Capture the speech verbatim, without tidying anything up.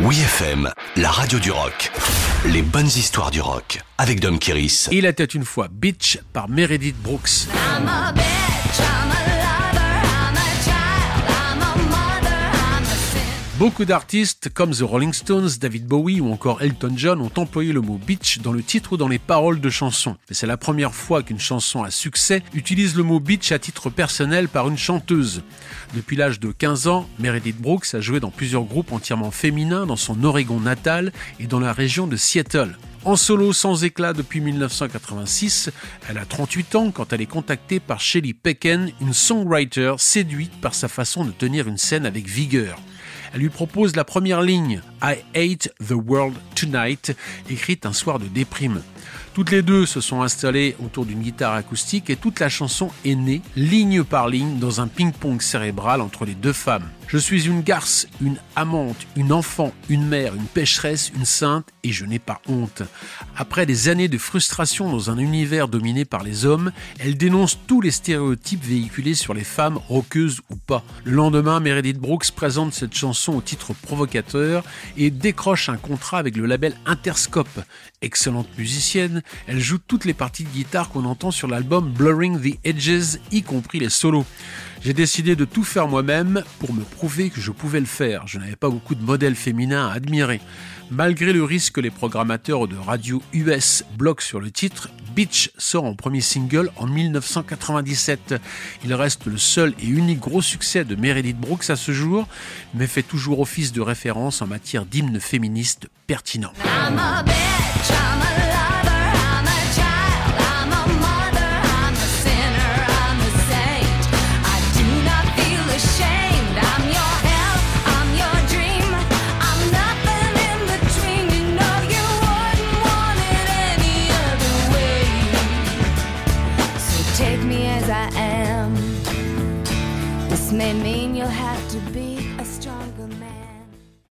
Oui F M, la radio du rock. Les bonnes histoires du rock avec Dom Kiris. Il était une fois Bitch par Meredith Brooks. I'm a bitch, I'm a lover, I'm a child, I'm a mother, I'm a sin. Beaucoup d'artistes comme The Rolling Stones, David Bowie ou encore Elton John ont employé le mot bitch dans le titre ou dans les paroles de chansons. Mais c'est la première fois qu'une chanson à succès utilise le mot bitch à titre personnel par une chanteuse. Depuis l'âge de quinze ans, Meredith Brooks a joué dans plusieurs groupes entièrement féminins dans son Oregon natal et dans la région de Seattle. En solo sans éclat depuis dix-neuf cent quatre-vingt-six, elle a trente-huit ans quand elle est contactée par Shelly Peiken, une songwriter séduite par sa façon de tenir une scène avec vigueur. Elle lui propose la première ligne « I hate the world tonight », écrite un soir de déprime. Toutes les deux se sont installées autour d'une guitare acoustique et toute la chanson est née, ligne par ligne, dans un ping-pong cérébral entre les deux femmes. Je suis une garce, une amante, une enfant, une mère, une pécheresse, une sainte et je n'ai pas honte. Après des années de frustration dans un univers dominé par les hommes, elle dénonce tous les stéréotypes véhiculés sur les femmes, rockeuses ou pas. Le lendemain, Meredith Brooks présente cette chanson au titre provocateur et décroche un contrat avec le label Interscope. Excellente musicienne, elle joue toutes les parties de guitare qu'on entend sur l'album Blurring the Edges, y compris les solos. J'ai décidé de tout faire moi-même pour me prouver que je pouvais le faire. Je n'avais pas beaucoup de modèles féminins à admirer. Malgré le risque que les programmateurs de radio U S bloquent sur le titre, Bitch sort en premier single en dix-neuf cent quatre-vingt-dix-sept. Il reste le seul et unique gros succès de Meredith Brooks à ce jour, mais fait toujours office de référence en matière d'hymne féministe pertinent. I'm a bitch, I'm a lover, I'm a child, I'm a mother, I'm a sinner, I'm a saint. I do not feel ashamed. I'm your hell, I'm your dream. I'm nothing in between. You know you wouldn't want it any other way. So take me as I am. This may mean you'll have to be a stronger man.